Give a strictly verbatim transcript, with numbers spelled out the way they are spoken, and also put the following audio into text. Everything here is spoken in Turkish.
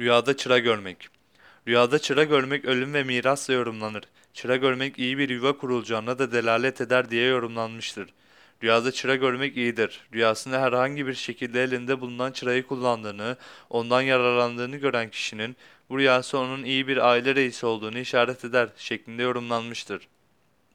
Rüyada çıra görmek. Rüyada çıra görmek ölüm ve mirasla yorumlanır. Çıra görmek iyi bir yuva kurulacağına da delalet eder diye yorumlanmıştır. Rüyada çıra görmek iyidir. Rüyasında herhangi bir şekilde elinde bulunan çırayı kullandığını, ondan yararlandığını gören kişinin bu rüyası onun iyi bir aile reisi olduğunu işaret eder şeklinde yorumlanmıştır.